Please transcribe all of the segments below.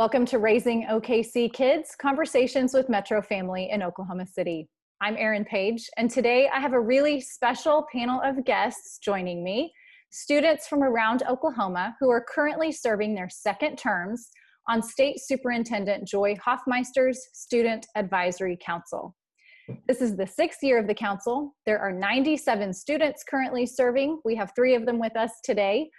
Welcome to Raising OKC Kids, Conversations with Metro Family in Oklahoma City. I'm Erin Page, and today I have a really special panel of guests joining me, students from around Oklahoma who are currently serving their second terms on State Superintendent Joy Hofmeister's Student Advisory Council. This is the sixth year of the council. There are 97 students currently serving. We have 3 of them with us today,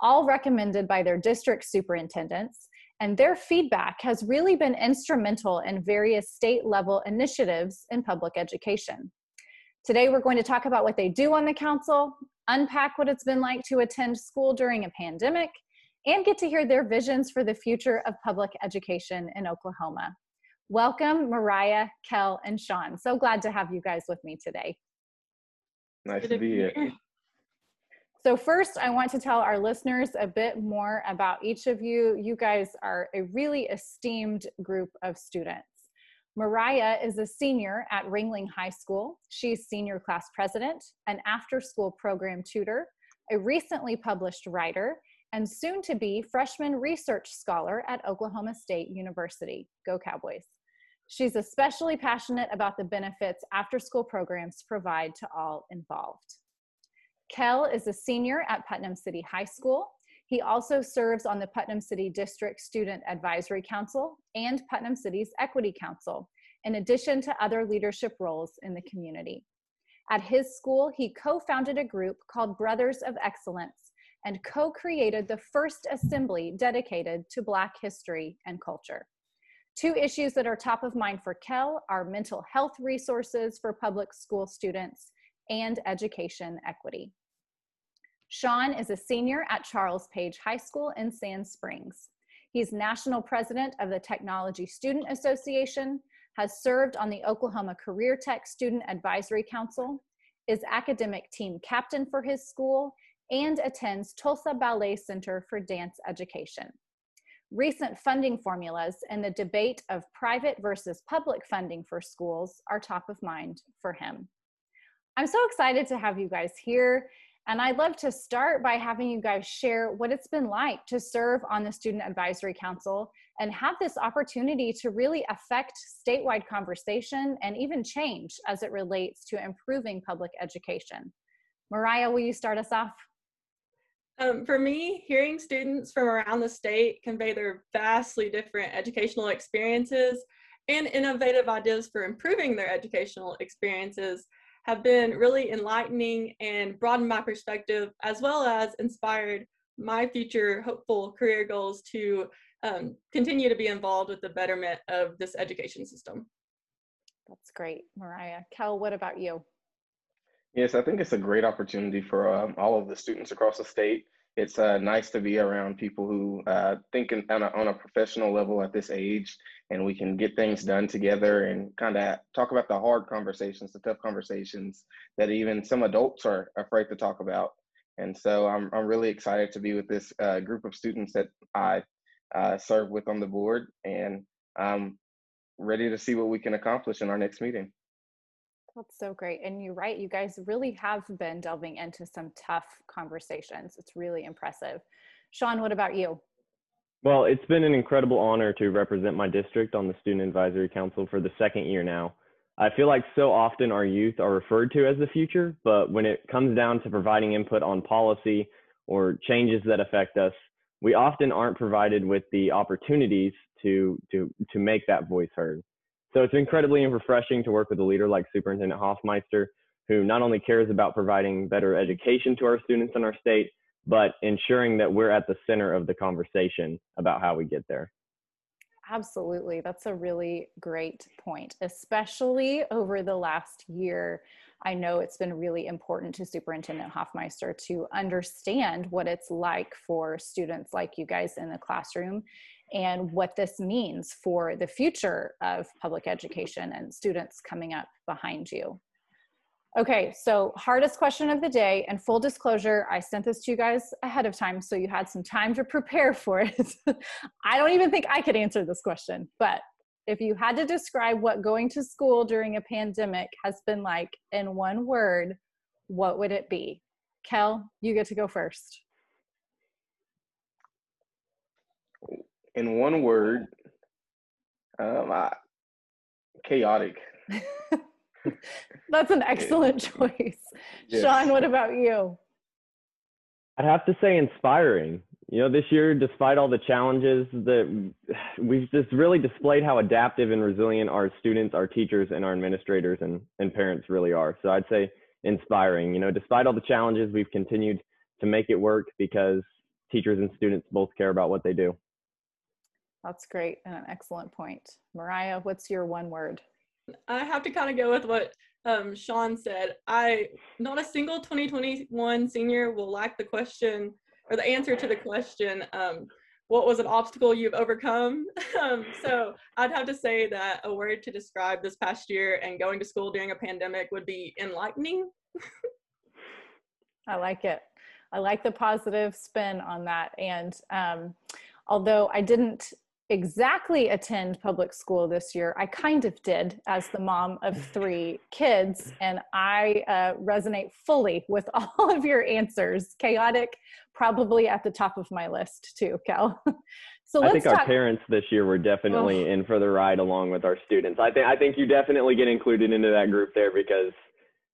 all recommended by their district superintendents. And their feedback has really been instrumental in various state-level initiatives in public education. Today, we're going to talk about what they do on the council, unpack what it's been like to attend school during a pandemic, and get to hear their visions for the future of public education in Oklahoma. Welcome, Mariah, Kel, and Sean. So glad to have you guys with me today. Nice to be here. So first, I want to tell our listeners a bit more about each of you. You guys are a really esteemed group of students. Mariah is a senior at Ringling High School. She's senior class president, an after-school program tutor, a recently published writer, and soon-to-be freshman research scholar at Oklahoma State University. Go Cowboys! She's especially passionate about the benefits after-school programs provide to all involved. Kel is a senior at Putnam City High School. He also serves on the Putnam City District Student Advisory Council and Putnam City's Equity Council, in addition to other leadership roles in the community. At his school, he co-founded a group called Brothers of Excellence and co-created the first assembly dedicated to Black history and culture. 2 issues that are top of mind for Kel are mental health resources for public school students and education equity. Sean is a senior at Charles Page High School in Sand Springs. He's national president of the Technology Student Association, has served on the Oklahoma Career Tech Student Advisory Council, is academic team captain for his school, and attends Tulsa Ballet Center for Dance Education. Recent funding formulas and the debate of private versus public funding for schools are top of mind for him. I'm so excited to have you guys here. And I'd love to start by having you guys share what it's been like to serve on the Student Advisory Council and have this opportunity to really affect statewide conversation and even change as it relates to improving public education. Mariah, will you start us off? For me, hearing students from around the state convey their vastly different educational experiences and innovative ideas for improving their educational experiences have been really enlightening and broadened my perspective, as well as inspired my future hopeful career goals to continue to be involved with the betterment of this education system. That's great, Mariah. Kel, what about you? Yes, I think it's a great opportunity for all of the students across the state. It's nice to be around people who think on a professional level at this age, and we can get things done together and kind of talk about the hard conversations, the tough conversations that even some adults are afraid to talk about. And so I'm really excited to be with this group of students that I serve with on the board, and I'm ready to see what we can accomplish in our next meeting. That's so great. And you're right, you guys really have been delving into some tough conversations. It's really impressive. Sean, what about you? Well, it's been an incredible honor to represent my district on the Student Advisory Council for the second year now. I feel like so often our youth are referred to as the future, but when it comes down to providing input on policy or changes that affect us, we often aren't provided with the opportunities to make that voice heard. So it's incredibly refreshing to work with a leader like Superintendent Hofmeister, who not only cares about providing better education to our students in our state, but ensuring that we're at the center of the conversation about how we get there. Absolutely. That's a really great point, especially over the last year. I know it's been really important to Superintendent Hofmeister to understand what it's like for students like you guys in the classroom and what this means for the future of public education and students coming up behind you. Okay, so hardest question of the day, and full disclosure, I sent this to you guys ahead of time, so you had some time to prepare for it. I don't even think I could answer this question, but if you had to describe what going to school during a pandemic has been like in one word, what would it be? Kel, you get to go first. in one word, chaotic. That's an excellent choice. Yes. Sean, what about you? I'd have to say inspiring. You know, this year, despite all the challenges, that we've just really displayed how adaptive and resilient our students, our teachers, and our administrators and parents really are. So I'd say inspiring. You know, despite all the challenges, we've continued to make it work because teachers and students both care about what they do. That's great and an excellent point. Mariah, what's your one word? I have to kind of go with what Sean said. Not a single 2021 senior will lack the question or the answer to the question, what was an obstacle you've overcome? So I'd have to say that a word to describe this past year and going to school during a pandemic would be enlightening. I like it. I like the positive spin on that. And although I didn't exactly attend public school this year, I kind of did as the mom of three kids, and I resonate fully with all of your answers. Chaotic, probably at the top of my list too, Cal. So let's our parents this year were definitely in for the ride along with our students. I think you definitely get included into that group there because,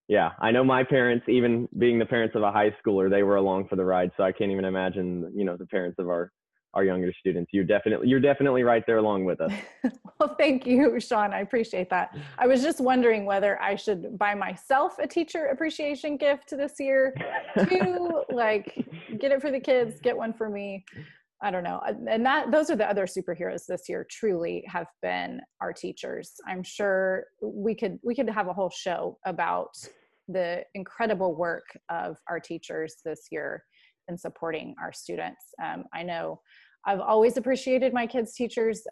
yeah, I know my parents, even being the parents of a high schooler, they were along for the ride. So I can't even imagine, you know, the parents of our younger students. You're definitely right there along with us. Well, thank you, Sean. I appreciate that. I was just wondering whether I should buy myself a teacher appreciation gift this year to like get it for the kids, get one for me. I don't know. And those are the other superheroes this year truly have been our teachers. I'm sure we could have a whole show about the incredible work of our teachers this year in supporting our students. I know I've always appreciated my kids' teachers,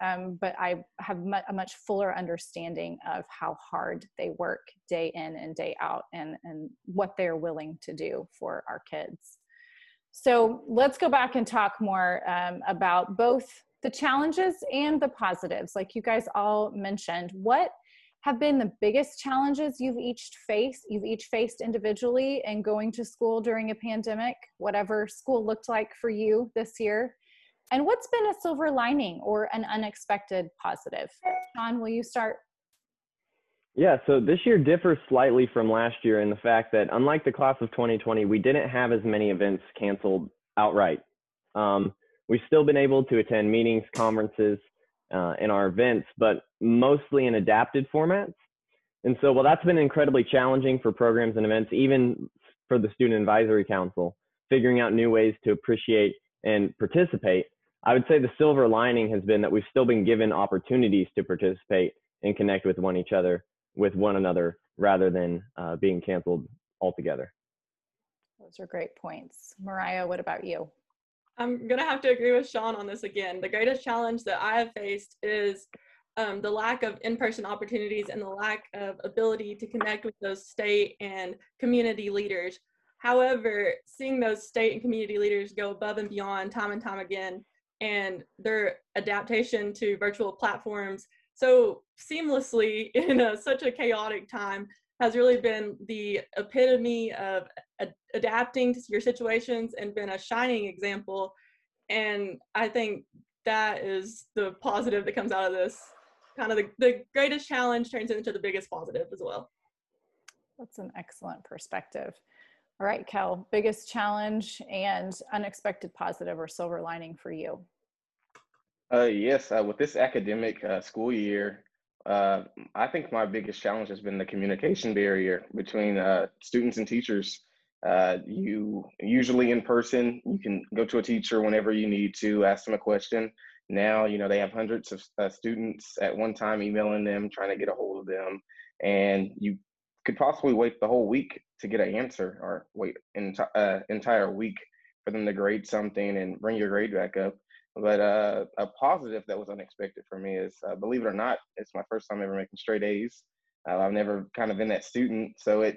but I have a much fuller understanding of how hard they work day in and day out and what they're willing to do for our kids. So let's go back and talk more about both the challenges and the positives. Like you guys all mentioned, what have been the biggest challenges you've each faced individually in going to school during a pandemic, whatever school looked like for you this year? And what's been a silver lining or an unexpected positive? Sean, will you start? Yeah, so this year differs slightly from last year in the fact that unlike the class of 2020, we didn't have as many events canceled outright. We've still been able to attend meetings, conferences, in our events, but mostly in adapted formats. And so, well, that's been incredibly challenging for programs and events, even for the Student Advisory Council, figuring out new ways to appreciate and participate. I would say the silver lining has been that we've still been given opportunities to participate and connect with one another, rather than being canceled altogether. Those are great points. Mariah, what about you? I'm going to have to agree with Sean on this again. The greatest challenge that I have faced is the lack of in-person opportunities and the lack of ability to connect with those state and community leaders. However, seeing those state and community leaders go above and beyond time and time again, and their adaptation to virtual platforms so seamlessly in such a chaotic time has really been the epitome of adapting to your situations and been a shining example. And I think that is the positive that comes out of this. Kind of the greatest challenge turns into the biggest positive as well. That's an excellent perspective. All right, Kel, biggest challenge and unexpected positive or silver lining for you? Yes, with this academic school year, I think my biggest challenge has been the communication barrier between students and teachers. You usually in person, you can go to a teacher whenever you need to ask them a question. Now, you know, they have hundreds of students at one time emailing them, trying to get a hold of them. And you could possibly wait the whole week to get an answer or wait an entire week for them to grade something and bring your grade back up. But a positive that was unexpected for me is, believe it or not, it's my first time ever making straight A's. I've never kind of been that student. So I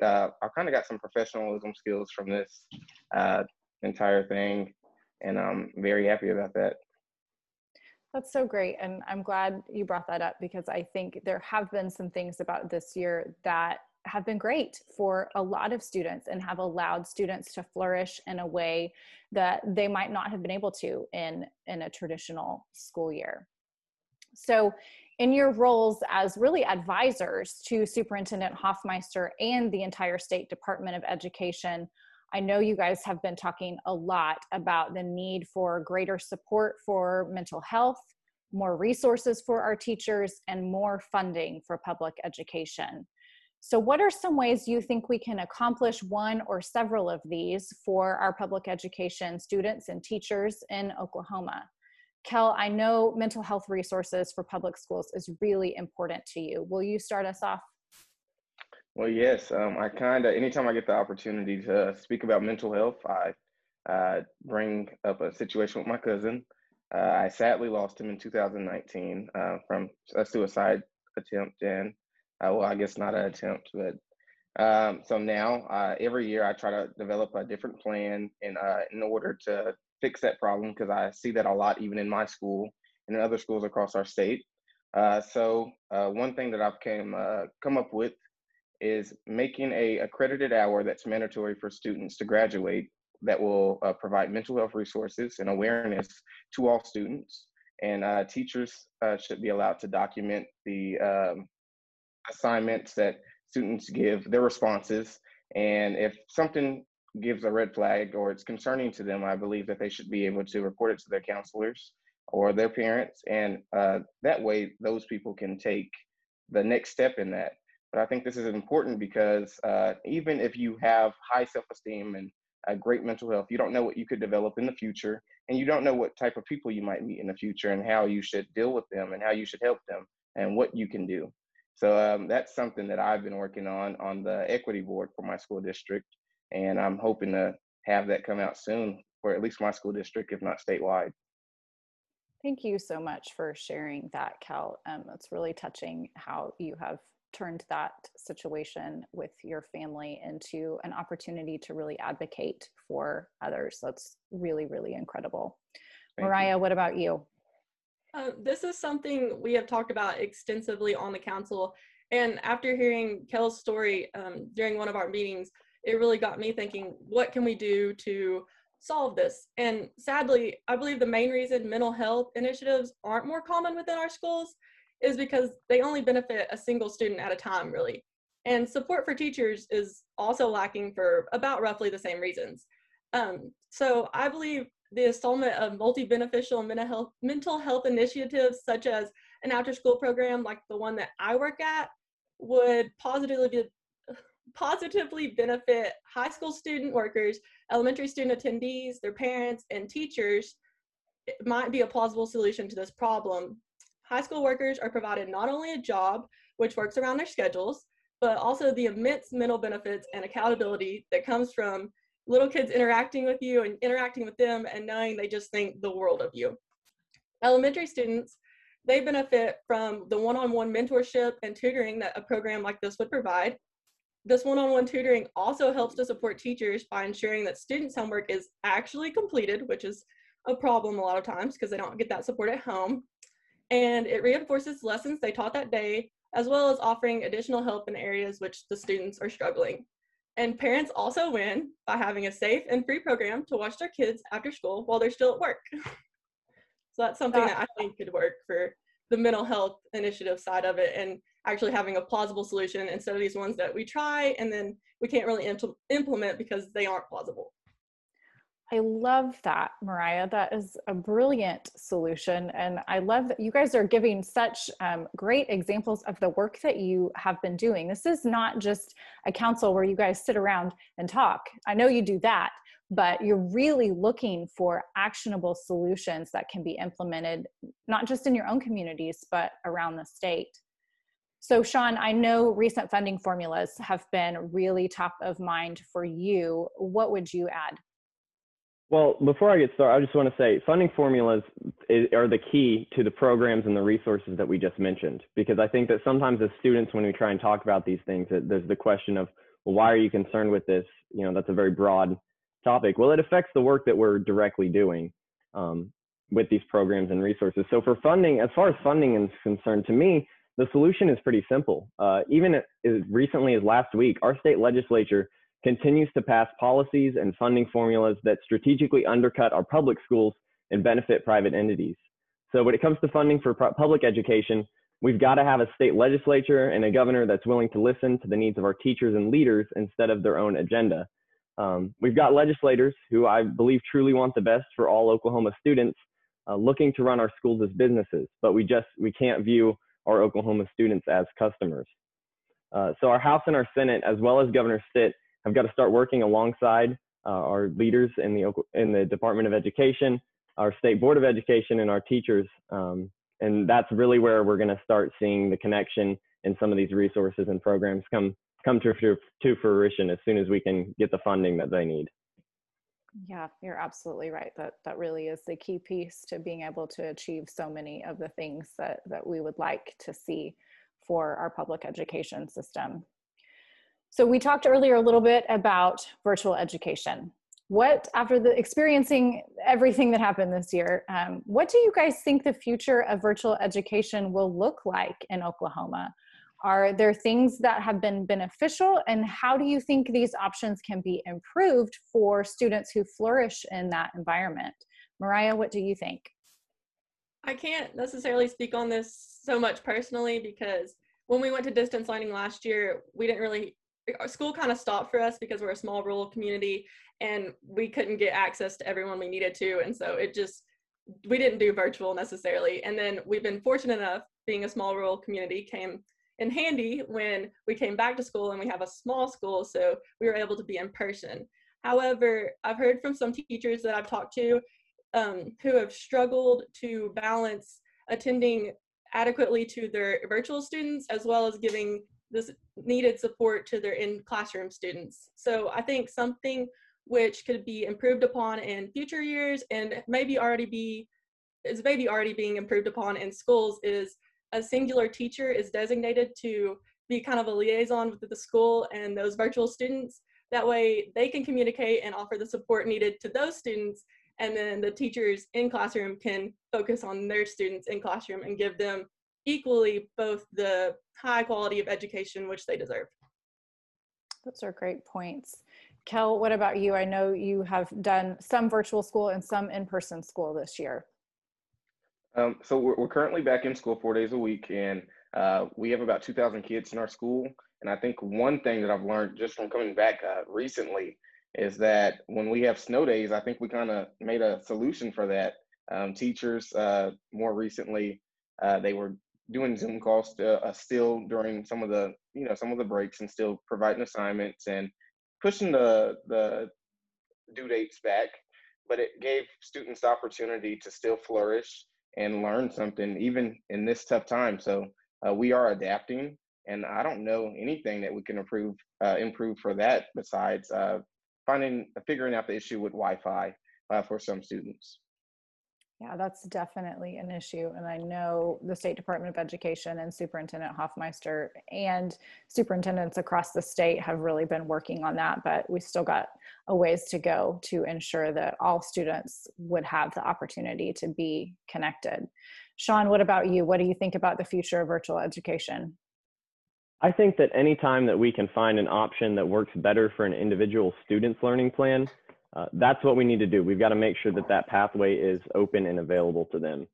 kind of got some professionalism skills from this entire thing. And I'm very happy about that. That's so great. And I'm glad you brought that up because I think there have been some things about this year that have been great for a lot of students and have allowed students to flourish in a way that they might not have been able to in a traditional school year. So in your roles as really advisors to Superintendent Hofmeister and the entire State Department of Education, I know you guys have been talking a lot about the need for greater support for mental health, more resources for our teachers, and more funding for public education. So what are some ways you think we can accomplish one or several of these for our public education students and teachers in Oklahoma? Kel, I know mental health resources for public schools is really important to you. Will you start us off? Well, yes, anytime I get the opportunity to speak about mental health, I bring up a situation with my cousin. I sadly lost him in 2019 from a suicide attempt, and well, I guess not an attempt, but so now every year I try to develop a different plan in order to fix that problem, because I see that a lot even in my school and in other schools across our state. One thing that I've come up with is making a accredited hour that's mandatory for students to graduate that will provide mental health resources and awareness to all students, and teachers should be allowed to document the assignments that students give, their responses, and if something gives a red flag or it's concerning to them, I believe that they should be able to report it to their counselors or their parents, and that way those people can take the next step in that. But I think this is important because even if you have high self-esteem and a great mental health, you don't know what you could develop in the future, and you don't know what type of people you might meet in the future and how you should deal with them and how you should help them and what you can do. So that's something that I've been working on the equity board for my school district, and I'm hoping to have that come out soon for at least my school district, if not statewide. Thank you so much for sharing that, Cal. It's really touching how you have turned that situation with your family into an opportunity to really advocate for others. That's really, really incredible. Mariah, what about you? This is something we have talked about extensively on the council, and after hearing Kel's story during one of our meetings, it really got me thinking, what can we do to solve this? And sadly, I believe the main reason mental health initiatives aren't more common within our schools is because they only benefit a single student at a time, really. And support for teachers is also lacking for about roughly the same reasons. So I believe the installment of multi-beneficial mental health initiatives, such as an after-school program like the one that I work at, would positively benefit high school student workers, elementary student attendees, their parents, and teachers. It might be a plausible solution to this problem. High school workers are provided not only a job, which works around their schedules, but also the immense mental benefits and accountability that comes from little kids interacting with you and interacting with them and knowing they just think the world of you. Elementary students, they benefit from the one-on-one mentorship and tutoring that a program like this would provide. This one-on-one tutoring also helps to support teachers by ensuring that students' homework is actually completed, which is a problem a lot of times because they don't get that support at home. And it reinforces lessons they taught that day, as well as offering additional help in areas which the students are struggling. And parents also win by having a safe and free program to watch their kids after school while they're still at work. So that's something that I think could work for the mental health initiative side of it, and actually having a plausible solution instead of these ones that we try and then we can't really implement because they aren't plausible. I love that, Mariah. That is a brilliant solution. And I love that you guys are giving such great examples of the work that you have been doing. This is not just a council where you guys sit around and talk. I know you do that, but you're really looking for actionable solutions that can be implemented, not just in your own communities, but around the state. So Sean, I know recent funding formulas have been really top of mind for you. What would you add? Well, before I get started, I just want to say funding formulas are the key to the programs and the resources that we just mentioned, because I think that sometimes as students, when we try and talk about these things, there's the question of, well, why are you concerned with this? You know, that's a very broad topic. Well, it affects the work that we're directly doing with these programs and resources. So for funding, as far as funding is concerned, to me, The solution is pretty simple. Even as recently as last week, our state legislature continues to pass policies and funding formulas that strategically undercut our public schools and benefit private entities. So when it comes to funding for public education, we've got to have a state legislature and a governor that's willing to listen to the needs of our teachers and leaders instead of their own agenda. We've got legislators who I believe truly want the best for all Oklahoma students, looking to run our schools as businesses, but we can't view our Oklahoma students as customers. So our House and our Senate, as well as Governor Stitt, have got to start working alongside our leaders in the Department of Education, our State Board of Education, and our teachers. And that's really where we're going to start seeing the connection and some of these resources and programs come to fruition as soon as we can get the funding that they need. Yeah, you're absolutely right. That really is the key piece to being able to achieve so many of the things that we would like to see for our public education system. So we talked earlier a little bit about virtual education. What, after experiencing everything that happened this year, what do you guys think the future of virtual education will look like in Oklahoma? Are there things that have been beneficial, and how do you think these options can be improved for students who flourish in that environment? Mariah, what do you think? I can't necessarily speak on this so much personally, because when we went to distance learning last year, we didn't really, our school kind of stopped for us because we're a small rural community and we couldn't get access to everyone we needed to. And so we didn't do virtual necessarily. And then we've been fortunate enough, being a small rural community came in handy when we came back to school, and we have a small school, so we were able to be in person. However, I've heard from some teachers that I've talked to who have struggled to balance attending adequately to their virtual students as well as giving this needed support to their in-classroom students. So I think something which could be improved upon in future years, and is maybe already being improved upon in schools, is a singular teacher is designated to be kind of a liaison with the school and those virtual students. That way they can communicate and offer the support needed to those students, and then the teachers in classroom can focus on their students in classroom and give them equally both the high quality of education which they deserve. Those are great points. Kel, what about you? I know you have done some virtual school and some in-person school this year. So we're currently back in school 4 days a week, and we have about 2,000 kids in our school. And I think one thing that I've learned just from coming back recently is that when we have snow days, I think we kind of made a solution for that. Teachers more recently, they were doing Zoom calls still during some of the breaks, and still providing assignments and pushing the due dates back. But it gave students the opportunity to still flourish and learn something even in this tough time. So we are adapting, and I don't know anything that we can improve for that besides figuring out the issue with Wi-Fi for some students. Yeah, that's definitely an issue. And I know the State Department of Education and Superintendent Hofmeister and superintendents across the state have really been working on that, but we still got a ways to go to ensure that all students would have the opportunity to be connected. Sean, what about you? What do you think about the future of virtual education? I think that any time that we can find an option that works better for an individual student's learning plan, that's what we need to do. We've got to make sure that pathway is open and available to them.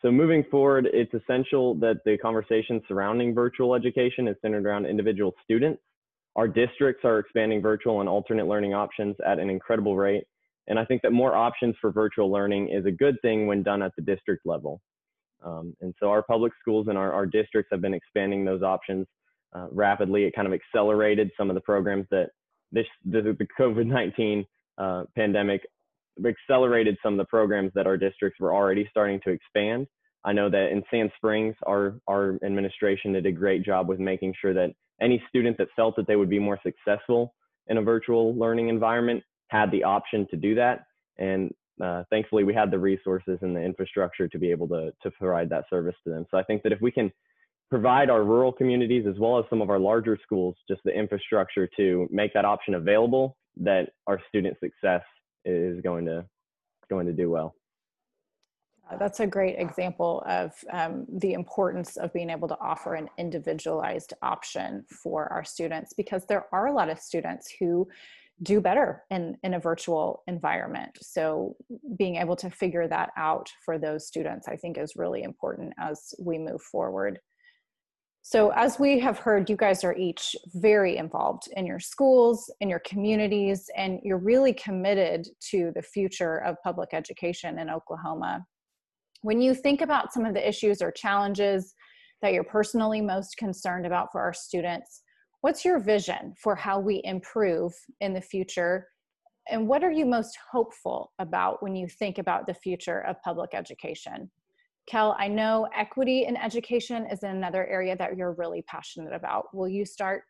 So moving forward, it's essential that the conversation surrounding virtual education is centered around individual students. Our districts are expanding virtual and alternate learning options at an incredible rate, and I think that more options for virtual learning is a good thing when done at the district level. And so our public schools and our districts have been expanding those options rapidly. It kind of accelerated some of the programs that the COVID-19 pandemic accelerated some of the programs that our districts were already starting to expand. I know that in Sand Springs, our administration did a great job with making sure that any student that felt that they would be more successful in a virtual learning environment had the option to do that. And thankfully, we had the resources and the infrastructure to be able to provide that service to them. So I think that if we can provide our rural communities as well as some of our larger schools just the infrastructure to make that option available, that our student success is going to do well. That's a great example of the importance of being able to offer an individualized option for our students, because there are a lot of students who do better in a virtual environment. So being able to figure that out for those students, I think, is really important as we move forward. So as we have heard, you guys are each very involved in your schools, in your communities, and you're really committed to the future of public education in Oklahoma. When you think about some of the issues or challenges that you're personally most concerned about for our students, what's your vision for how we improve in the future? And what are you most hopeful about when you think about the future of public education? Kel, I know equity in education is another area that you're really passionate about. Will you start?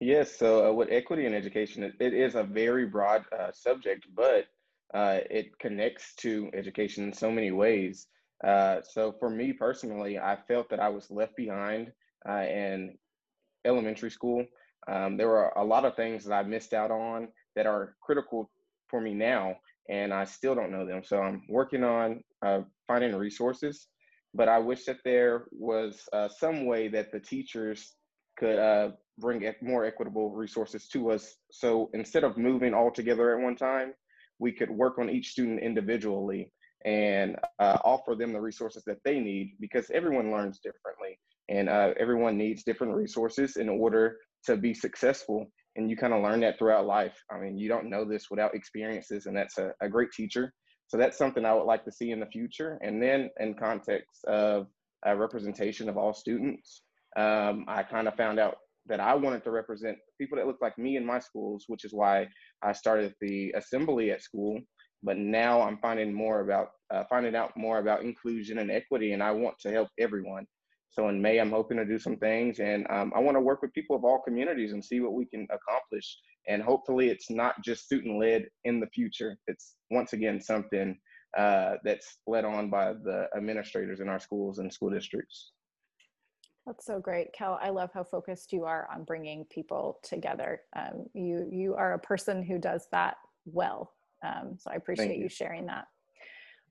Yes, so with equity in education, it is a very broad subject, but it connects to education in so many ways. So for me personally, I felt that I was left behind in elementary school. There were a lot of things that I missed out on that are critical for me now, and I still don't know them. So I'm working on finding resources, but I wish that there was some way that the teachers could bring more equitable resources to us. So instead of moving all together at one time, we could work on each student individually and offer them the resources that they need, because everyone learns differently and everyone needs different resources in order to be successful. And you kind of learn that throughout life. I mean, you don't know this without experiences, and that's a great teacher. So that's something I would like to see in the future. And then in context of representation of all students, I kind of found out that I wanted to represent people that look like me in my schools, which is why I started the assembly at school. But now I'm finding out more about inclusion and equity, and I want to help everyone. So in May, I'm hoping to do some things, and I want to work with people of all communities and see what we can accomplish. And hopefully it's not just student-led in the future. It's, once again, something that's led on by the administrators in our schools and school districts. That's so great, Kel. I love how focused you are on bringing people together. You are a person who does that well. So I appreciate you sharing that.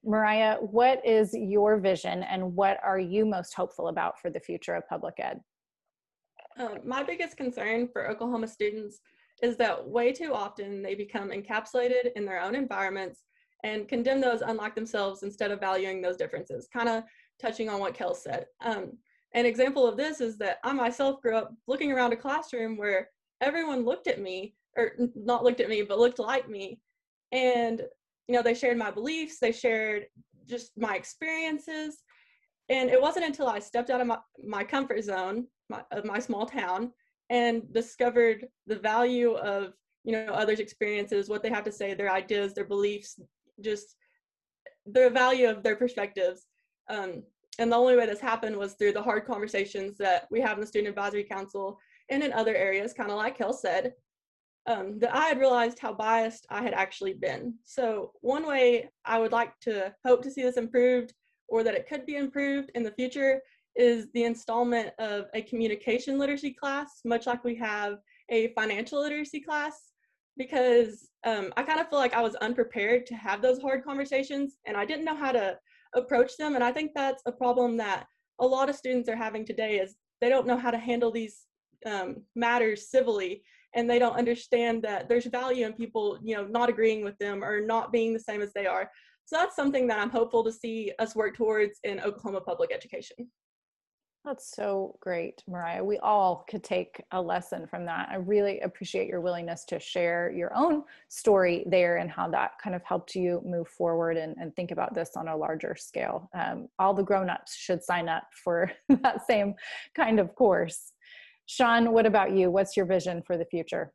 Mariah, what is your vision and what are you most hopeful about for the future of public ed? My biggest concern for Oklahoma students is that way too often they become encapsulated in their own environments and condemn those unlike themselves instead of valuing those differences, kind of touching on what Kel said. An example of this is that I myself grew up looking around a classroom where everyone looked at me, or not looked at me, but looked like me. And, you know, they shared my beliefs, they shared just my experiences. And it wasn't until I stepped out of my comfort zone, of my small town, and discovered the value of, you know, others' experiences, what they have to say, their ideas, their beliefs, just the value of their perspectives. And the only way this happened was through the hard conversations that we have in the Student Advisory Council and in other areas, kind of like Kel said, that I had realized how biased I had actually been. So one way I would like to hope to see this improved, or that it could be improved in the future, is the installment of a communication literacy class, much like we have a financial literacy class, because I kind of feel like I was unprepared to have those hard conversations, and I didn't know how to approach them. And I think that's a problem that a lot of students are having today, is they don't know how to handle these matters civilly, and they don't understand that there's value in people, you know, not agreeing with them or not being the same as they are. So that's something that I'm hopeful to see us work towards in Oklahoma public education. That's so great, Mariah. We all could take a lesson from that. I really appreciate your willingness to share your own story there and how that kind of helped you move forward and think about this on a larger scale. All the grown-ups should sign up for that same kind of course. Sean, what about you? What's your vision for the future?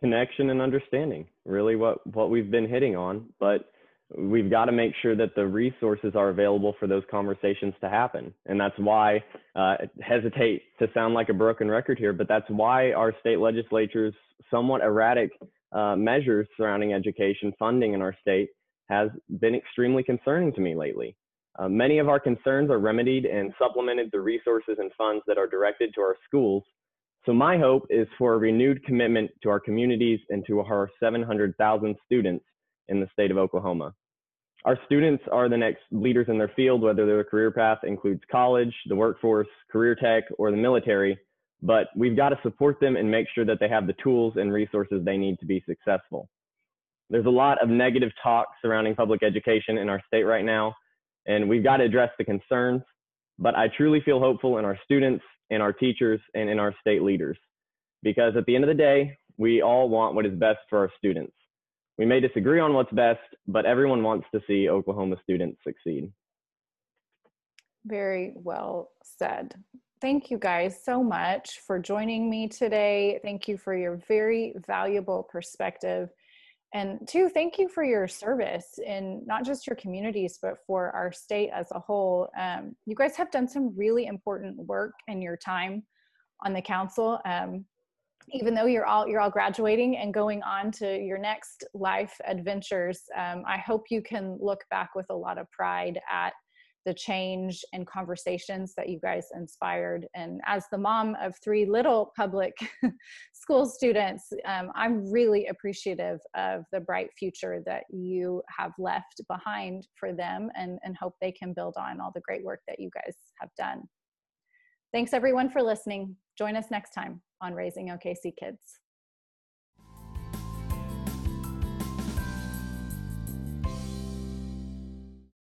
Connection and understanding, really what we've been hitting on, but we've got to make sure that the resources are available for those conversations to happen. And that's why, hesitate to sound like a broken record here, but that's why our state legislature's somewhat erratic measures surrounding education funding in our state has been extremely concerning to me lately. Many of our concerns are remedied and supplemented through resources and funds that are directed to our schools. So my hope is for a renewed commitment to our communities and to our 700,000 students in the state of Oklahoma. Our students are the next leaders in their field, whether their career path includes college, the workforce, career tech, or the military, but we've got to support them and make sure that they have the tools and resources they need to be successful. There's a lot of negative talk surrounding public education in our state right now, and we've got to address the concerns, but I truly feel hopeful in our students, in our teachers, and in our state leaders, because at the end of the day, we all want what is best for our students. We may disagree on what's best, but everyone wants to see Oklahoma students succeed. Very well said. Thank you guys so much for joining me today. Thank you for your very valuable perspective. And two, thank you for your service in not just your communities, but for our state as a whole. You guys have done some really important work in your time on the council. Even though you're all graduating and going on to your next life adventures, I hope you can look back with a lot of pride at the change and conversations that you guys inspired. And as the mom of three little public school students, I'm really appreciative of the bright future that you have left behind for them, and hope they can build on all the great work that you guys have done. Thanks everyone for listening. Join us next time on Raising OKC Kids.